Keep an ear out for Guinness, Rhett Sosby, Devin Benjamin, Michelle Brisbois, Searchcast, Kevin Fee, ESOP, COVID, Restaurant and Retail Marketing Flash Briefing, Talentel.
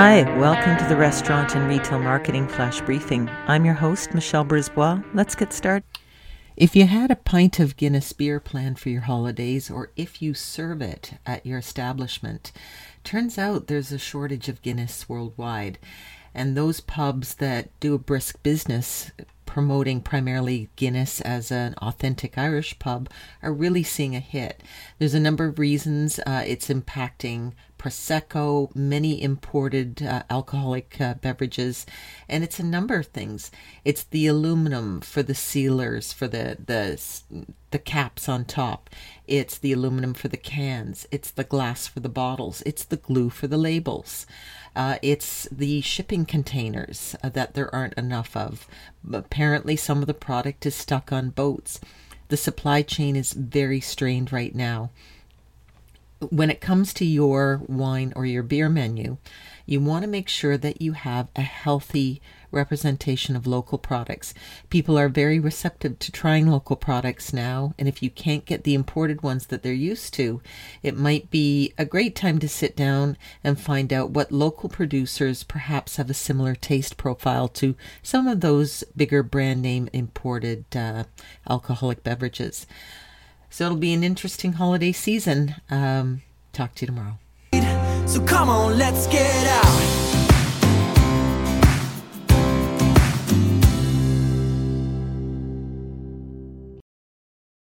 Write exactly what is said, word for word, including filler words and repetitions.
Hi, welcome to the Restaurant and Retail Marketing Flash Briefing. I'm your host, Michelle Brisbois. Let's get started. If you had a pint of Guinness beer planned for your holidays, or if you serve it at your establishment, turns out there's a shortage of Guinness worldwide. And those pubs that do a brisk business promoting primarily Guinness as an authentic Irish pub are really seeing a hit. There's a number of reasons uh, it's impacting Prosecco, many imported uh, alcoholic uh, beverages, and it's a number of things. It's the aluminum for the sealers, for the the the caps on top. It's the aluminum for the cans. It's the glass for the bottles. It's the glue for the labels. Uh, it's the shipping containers uh, that there aren't enough of. Apparently, some of the product is stuck on boats. The supply chain is very strained right now. When it comes to your wine or your beer menu, you want to make sure that you have a healthy representation of local products. People are very receptive to trying local products now, and if you can't get the imported ones that they're used to, it might be a great time to sit down and find out what local producers perhaps have a similar taste profile to some of those bigger brand name imported uh, alcoholic beverages. So it'll be an interesting holiday season. Um, talk to you tomorrow. So come on, let's get out.